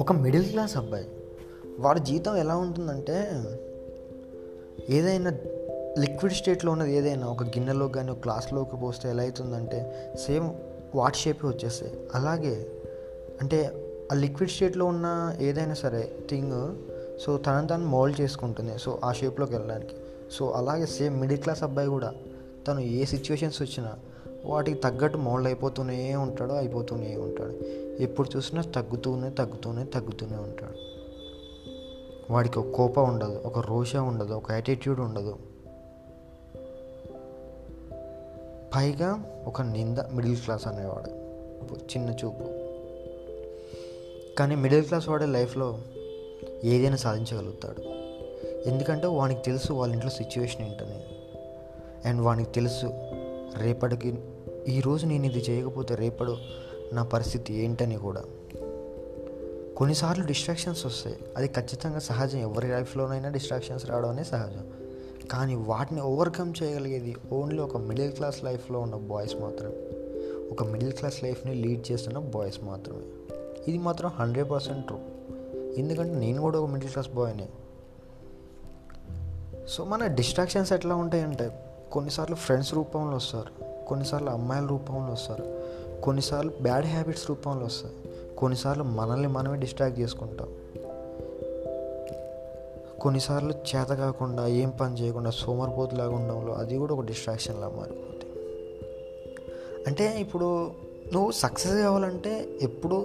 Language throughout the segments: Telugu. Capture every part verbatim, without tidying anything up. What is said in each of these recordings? ఒక మిడిల్ క్లాస్ అబ్బాయి వాడి జీతం ఎలా ఉంటుందంటే, ఏదైనా లిక్విడ్ స్టేట్లో ఉన్నది ఏదైనా ఒక గిన్నెలో కానీ ఒక గ్లాస్లోకి పోస్తే ఎలా అవుతుందంటే సేమ్ వాటి షేపే వచ్చేస్తాయి. అలాగే అంటే ఆ లిక్విడ్ స్టేట్లో ఉన్న ఏదైనా సరే థింగ్ సో తనని తాను మోల్డ్ చేసుకుంటుంది సో ఆ షేప్లోకి వెళ్ళడానికి. సో అలాగే సేమ్ మిడిల్ క్లాస్ అబ్బాయి కూడా తను ఏ సిచ్యువేషన్స్ వచ్చినా వాటికి తగ్గట్టు మోల్డ్ అయిపోతూనే ఉంటాడు అయిపోతూనే ఉంటాడు ఎప్పుడు చూసినా తగ్గుతూనే తగ్గుతూనే తగ్గుతూనే ఉంటాడు. వాడికి ఒక కోపం ఉండదు, ఒక రోష ఉండదు, ఒక యాటిట్యూడ్ ఉండదు. పైగా ఒక నింద మిడిల్ క్లాస్ అనేవాడు, చిన్న చూపు. కానీ మిడిల్ క్లాస్ వాడే లైఫ్లో ఏదైనా సాధించగలుగుతాడు. ఎందుకంటే వానికి తెలుసు వాళ్ళ ఇంట్లో సిచ్యువేషన్ ఏంటని, అండ్ వానికి తెలుసు రేపటికి ఈరోజు నేను ఇది చేయకపోతే రేపడు నా పరిస్థితి ఏంటని కూడా. కొన్నిసార్లు డిస్ట్రాక్షన్స్ వస్తాయి, అది ఖచ్చితంగా సహజం. ఎవరి లైఫ్లోనైనా డిస్ట్రాక్షన్స్ రావడం అనేది సహజం. కానీ వాటిని ఓవర్కమ్ చేయగలిగేది ఓన్లీ ఒక మిడిల్ క్లాస్ లైఫ్లో ఉన్న బాయ్స్ మాత్రమే, ఒక మిడిల్ క్లాస్ లైఫ్ని లీడ్ చేస్తున్న బాయ్స్ మాత్రమే. ఇది మాత్రం హండ్రెడ్ పర్సెంట్ ట్రూ, ఎందుకంటే నేను కూడా ఒక మిడిల్ క్లాస్ బాయ్నే. సో మన డిస్ట్రాక్షన్స్ ఎట్లా ఉంటాయంటే, కొన్నిసార్లు ఫ్రెండ్స్ రూపంలో వస్తారు, కొన్నిసార్లు అమ్మాయిల రూపంలో వస్తారు, కొన్నిసార్లు బ్యాడ్ హ్యాబిట్స్ రూపంలో వస్తాయి, కొన్నిసార్లు మనల్ని మనమే డిస్ట్రాక్ట్ చేసుకుంటాం, కొన్నిసార్లు చేత కాకుండా ఏం పని చేయకుండా సోమరిపోతులాగా ఉండడంలో అది కూడా ఒక డిస్ట్రాక్షన్లా మారిపోతుంది. అంటే ఇప్పుడు నువ్వు సక్సెస్ కావాలంటే ఎప్పుడు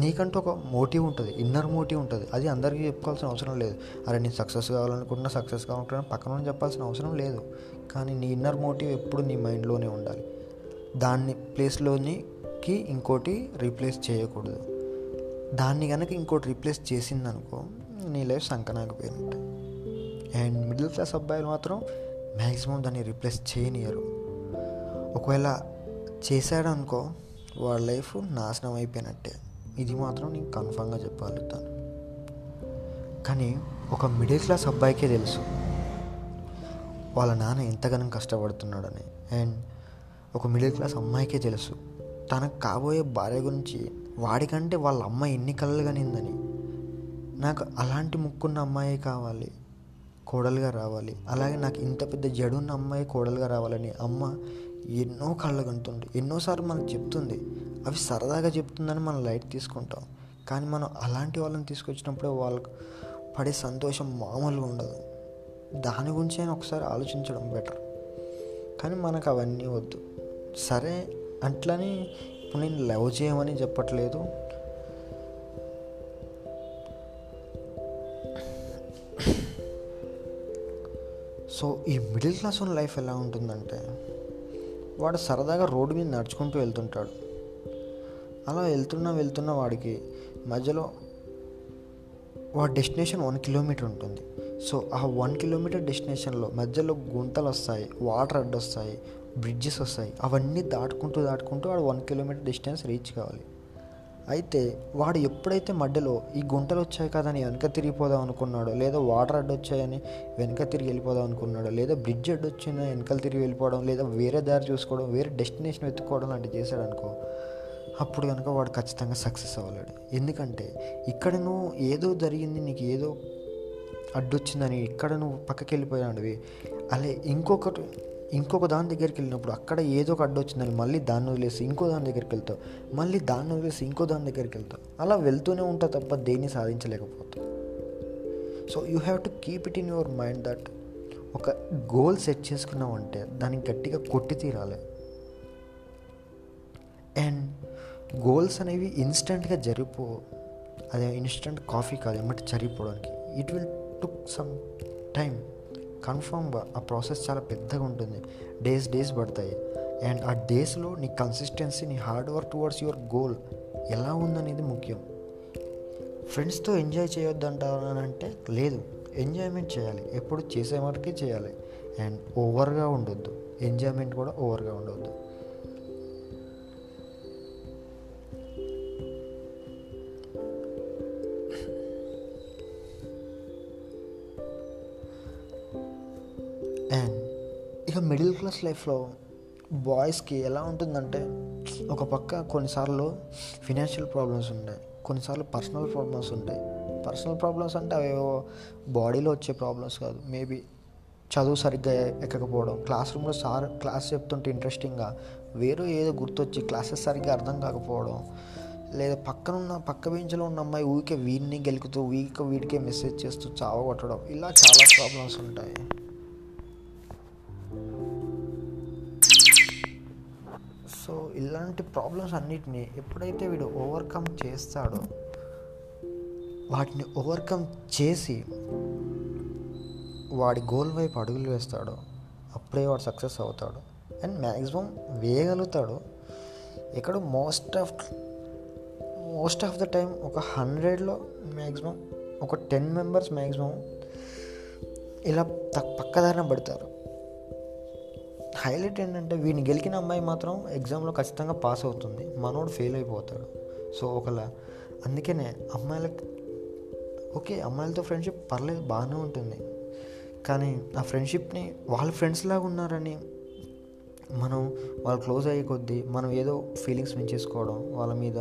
నీకంటూ ఒక మోటివ్ ఉంటుంది, ఇన్నర్ మోటివ్ ఉంటుంది. అది అందరికీ చెప్పుకోవాల్సిన అవసరం లేదు. అరే నేను సక్సెస్ కావాలనుకుంటున్నా, సక్సెస్ కావాలనుకుంటున్నా పక్కన చెప్పాల్సిన అవసరం లేదు. కానీ నీ ఇన్నర్ మోటివ్ ఎప్పుడు నీ మైండ్లోనే ఉండాలి. దాన్ని ప్లేస్లోనికి ఇంకోటి రీప్లేస్ చేయకూడదు. దాన్ని కనుక ఇంకోటి రీప్లేస్ చేసిందనుకో నీ లైఫ్ సంకనాకపోయినట్టు. అండ్ మిడిల్ క్లాస్ అబ్బాయిలు మాత్రం మ్యాక్సిమం దాన్ని రీప్లేస్ చేయనియరు. ఒకవేళ చేశాడనుకో వాళ్ళ లైఫ్ నాశనం అయిపోయినట్టే. ఇది మాత్రం నేను కన్ఫామ్గా చెప్పగలుగుతాను. కానీ ఒక మిడిల్ క్లాస్ అబ్బాయికే తెలుసు వాళ్ళ నాన్న ఎంతగానో కష్టపడుతున్నాడని, అండ్ ఒక మిడిల్ క్లాస్ అమ్మాయికే తెలుసు తనకు కాబోయే భార్య గురించి వాడికంటే వాళ్ళ అమ్మాయి ఎన్ని కలలు కనిందని. నాకు అలాంటి ముక్కున్న అమ్మాయి కావాలి, కోడలుగా రావాలి, అలాగే నాకు ఇంత పెద్ద జడున్న అమ్మాయి కోడలుగా రావాలని అమ్మ ఎన్నో కళ్ళు కంటుంది, ఎన్నోసార్లు మనకు చెప్తుంది. అవి సరదాగా చెప్తుందని మనం లైట్ తీసుకుంటాం. కానీ మనం అలాంటి వాళ్ళని తీసుకొచ్చినప్పుడే వాళ్ళకు పడే సంతోషం మామూలుగా ఉండదు. దాని గురించి అయినా ఒకసారి ఆలోచించడం బెటర్. కానీ మనకు అవన్నీ వద్దు. సరే అట్లని ఇప్పుడు నేను లవ్ చేయమని చెప్పట్లేదు. సో ఈ మిడిల్ క్లాస్ ఉన్న లైఫ్ ఎలా ఉంటుందంటే, వాడు సరదాగా రోడ్డు మీద నడుచుకుంటూ వెళ్తుంటాడు. అలా వెళ్తున్నా వెళ్తున్నా వాడికి మధ్యలో వాడి డెస్టినేషన్ వన్ కిలోమీటర్ ఉంటుంది. సో ఆ వన్ కిలోమీటర్ డెస్టినేషన్లో మధ్యలో గుంతలు వస్తాయి, వాటర్ అడ్డు వస్తాయి, బ్రిడ్జెస్ వస్తాయి. అవన్నీ దాటుకుంటూ దాటుకుంటూ వాడు వన్ కిలోమీటర్ డిస్టెన్స్ రీచ్ కావాలి. అయితే వాడు ఎప్పుడైతే మధ్యలో ఈ గుంటలు వచ్చాయి కదా అని వెనక తిరిగిపోదాం అనుకున్నాడో, లేదా వాటర్ అడ్డు వచ్చాయని వెనక తిరిగి వెళ్ళిపోదాం అనుకున్నాడో, లేదా బ్రిడ్జ్ అడ్డు వచ్చిందని వెనకలు తిరిగి వెళ్ళిపోవడం, లేదా వేరే దారి చూసుకోవడం, వేరే డెస్టినేషన్ వెతుక్కోవడం లాంటివి చేశాడు అనుకో, అప్పుడు కనుక వాడు ఖచ్చితంగా సక్సెస్ అవ్వలేడు. ఎందుకంటే ఇక్కడ నువ్వు ఏదో జరిగింది, నీకు ఏదో అడ్డొచ్చిందని ఇక్కడ నువ్వు పక్కకి వెళ్ళిపోయాడువి. అలా ఇంకొకటి ఇంకొక దాని దగ్గరికి వెళ్ళినప్పుడు అక్కడ ఏదో ఒక అడ్డొచ్చిందని మళ్ళీ దాన్ని వదిలేసి ఇంకో దాని దగ్గరికి వెళ్తావు, మళ్ళీ దాన్ని వదిలేసి ఇంకో దాని దగ్గరికి వెళ్తావు. అలా వెళ్తూనే ఉంటావు తప్ప దేన్ని సాధించలేకపోతావు. So you have to keep it in your mind that ఒక గోల్ సెట్ చేసుకున్నావు అంటే దానికి గట్టిగా కొట్టి తీరాలి. అండ్ గోల్స్ అనేవి ఇన్స్టెంట్గా జరిపో, అదే ఇన్స్టెంట్ కాఫీ కాదు, ఏమంటే జరిగిపోవడానికి it will took some time. కన్ఫామ్గా ఆ ప్రాసెస్ చాలా పెద్దగా ఉంటుంది, డేస్ డేస్ పడతాయి. అండ్ ఆ డేస్లో నీ కన్సిస్టెన్సీ, నీ hard work towards your goal ఎలా ఉందనేది ముఖ్యం. ఫ్రెండ్స్తో ఎంజాయ్ చేయొద్దంటానంటే లేదు, ఎంజాయ్మెంట్ చేయాలి, ఎప్పుడు చేసే వరకే చేయాలి. అండ్ ఓవర్గా ఉండొద్దు, ఎంజాయ్మెంట్ కూడా ఓవర్గా ఉండొద్దు. మిడిల్ క్లాస్ లైఫ్లో బాయ్స్కి ఎలా ఉంటుందంటే, ఒక పక్క కొన్నిసార్లు ఫినాన్షియల్ ప్రాబ్లమ్స్ ఉంటాయి, కొన్నిసార్లు పర్సనల్ ప్రాబ్లమ్స్ ఉంటాయి. పర్సనల్ ప్రాబ్లమ్స్ అంటే అవేవో బాడీలో వచ్చే ప్రాబ్లమ్స్ కాదు, మేబీ చదువు సరిగ్గా ఎక్కకపోవడం, క్లాస్ రూమ్లో సార్ క్లాస్ చెప్తుంటే ఇంట్రెస్టింగ్గా వేరే ఏదో గుర్తొచ్చి క్లాసెస్ సరిగ్గా అర్థం కాకపోవడం, లేదా పక్కనున్న పక్క బెంచ్లో ఉన్న అమ్మాయి ఊరికే వీడిని గెలుకుతూ వీక వీడికే మెసేజ్ చేస్తూ చావగొట్టడం, ఇలా చాలా ప్రాబ్లమ్స్ ఉంటాయి. సో ఇలాంటి ప్రాబ్లమ్స్ అన్నిటినీ ఎప్పుడైతే వీడు ఓవర్కమ్ చేస్తాడో, వాటిని ఓవర్కమ్ చేసి వాడి గోల్ వైపు అడుగులు వేస్తాడో, అప్పుడే వాడు సక్సెస్ అవుతాడు అండ్ మ్యాక్సిమం వేయగలుగుతాడు. ఇక్కడ most of most of the time ఒక హండ్రెడ్లో మ్యాక్సిమం ఒక టెన్ మెంబర్స్ మ్యాక్సిమం ఇలా పక్కదారిన పడతారు. హైలైట్ ఏంటంటే, వీడిని గెలికిన అమ్మాయి మాత్రం ఎగ్జామ్లో ఖచ్చితంగా పాస్ అవుతుంది, మనోడు ఫెయిల్ అయిపోతాడు. సో ఒకలా అందుకనే అమ్మాయిలకి ఓకే, అమ్మాయిలతో ఫ్రెండ్షిప్ పర్లేదు బాగానే ఉంటుంది, కానీ ఆ ఫ్రెండ్షిప్ని వాళ్ళ ఫ్రెండ్స్ లాగా ఉన్నారని మనం వాళ్ళు క్లోజ్ అయ్యే కొద్దీ మనం ఏదో ఫీలింగ్స్ పెంచేసుకోవడం వాళ్ళ మీద,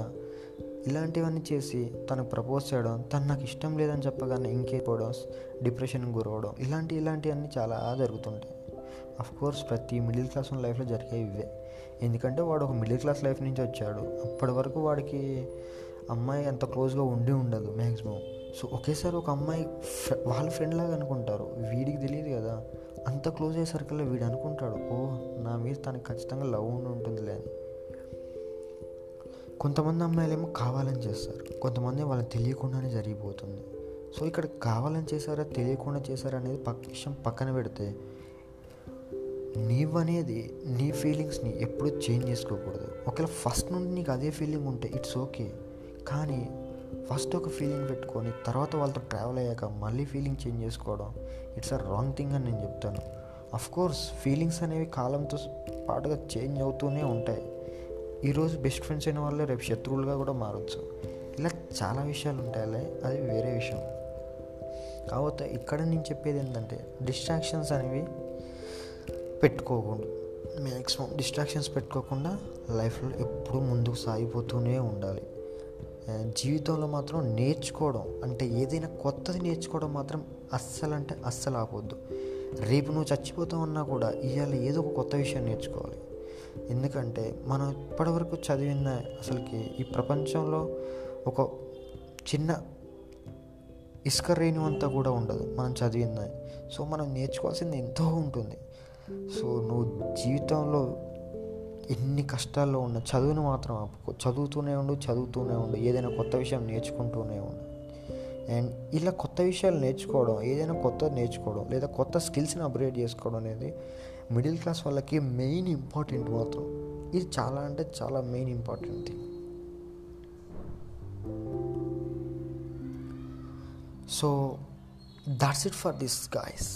ఇలాంటివన్నీ చేసి తను ప్రపోజ్ చేయడం, తను నాకు ఇష్టం లేదని చెప్పగానే ఇంకేపోవడం, డిప్రెషన్కి గురవడం, ఇలాంటి ఇలాంటివన్నీ చాలా జరుగుతుంటాయి. అఫ్ కోర్స్ ప్రతి మిడిల్ క్లాస్ లైఫ్లో జరిగే ఇవే, ఎందుకంటే వాడు ఒక మిడిల్ క్లాస్ లైఫ్ నుంచి వచ్చాడు, అప్పటి వరకు వాడికి అమ్మాయి అంత క్లోజ్గా ఉండి ఉండదు మ్యాక్సిమం. సో ఒకేసారి ఒక అమ్మాయి వాళ్ళ ఫ్రెండ్ లాగా అనుకుంటారు, వీడికి తెలియదు కదా, అంత క్లోజ్ అయ్యే సర్కిల్లో వీడు అనుకుంటాడు ఓ నా మీద తనకి ఖచ్చితంగా లవ్ ఉండి ఉంటుందిలే అని. కొంతమంది అమ్మాయిలేమో కావాలని చేస్తారు, కొంతమంది వాళ్ళకి తెలియకుండానే జరిగిపోతుంది. సో ఇక్కడ కావాలని చేశారా తెలియకుండా చేశారా అనేది పక్క విషయం పక్కన పెడితే, నీవనేది నీ ఫీలింగ్స్ని ఎప్పుడూ చేంజ్ చేసుకోకూడదు. ఒకవేళ ఫస్ట్ నుండి నీకు అదే ఫీలింగ్ ఉంటే ఇట్స్ ఓకే, కానీ ఫస్ట్ ఒక ఫీలింగ్ పెట్టుకొని తర్వాత వాళ్ళతో ట్రావెల్ అయ్యాక మళ్ళీ ఫీలింగ్ చేంజ్ చేసుకోవడం ఇట్స్ అ రాంగ్ థింగ్ అని నేను చెప్తాను. అఫ్కోర్స్ ఫీలింగ్స్ అనేవి కాలంతో పాటుగా చేంజ్ అవుతూనే ఉంటాయి. ఈరోజు బెస్ట్ ఫ్రెండ్స్ అయిన వాళ్ళే రేపు శత్రువులుగా కూడా మారచ్చు. ఇలా చాలా విషయాలు ఉంటాయి, అది వేరే విషయం. కాకపోతే ఇక్కడ నేను చెప్పేది ఏంటంటే, డిస్ట్రాక్షన్స్ అనేవి పెట్టుకోకూడదు, మ్యాక్సిమం డిస్ట్రాక్షన్స్ పెట్టుకోకుండా లైఫ్లో ఎప్పుడూ ముందుకు సాగిపోతూనే ఉండాలి. జీవితంలో మాత్రం నేర్చుకోవడం అంటే ఏదైనా కొత్తది నేర్చుకోవడం మాత్రం అస్సలు అంటే అస్సలు ఆపొద్దు. రేపు నువ్వు చచ్చిపోతావు అన్నా కూడా ఇవాళ ఏదో ఒక కొత్త విషయం నేర్చుకోవాలి, ఎందుకంటే మనం ఇప్పటివరకు చదివిన అసలుకి ఈ ప్రపంచంలో ఒక చిన్న ఇసుక రేణు అంతా కూడా ఉండదు మనం చదివింది. సో మనం నేర్చుకోవాల్సింది ఎంతో ఉంటుంది. సో నువ్వు జీవితంలో ఎన్ని కష్టాల్లో ఉన్న చదువును మాత్రం ఆపుకో, చదువుతూనే ఉండు చదువుతూనే ఉండు ఏదైనా కొత్త విషయం నేర్చుకుంటూనే ఉండు. అండ్ ఇలా కొత్త విషయాలు నేర్చుకోవడం, ఏదైనా కొత్త నేర్చుకోవడం లేదా కొత్త స్కిల్స్ని అప్గ్రేడ్ చేసుకోవడం అనేది మిడిల్ క్లాస్ వాళ్ళకి మెయిన్ ఇంపార్టెంట్ మాత్రం, ఇది చాలా అంటే చాలా main important thing. So that's it for this guys.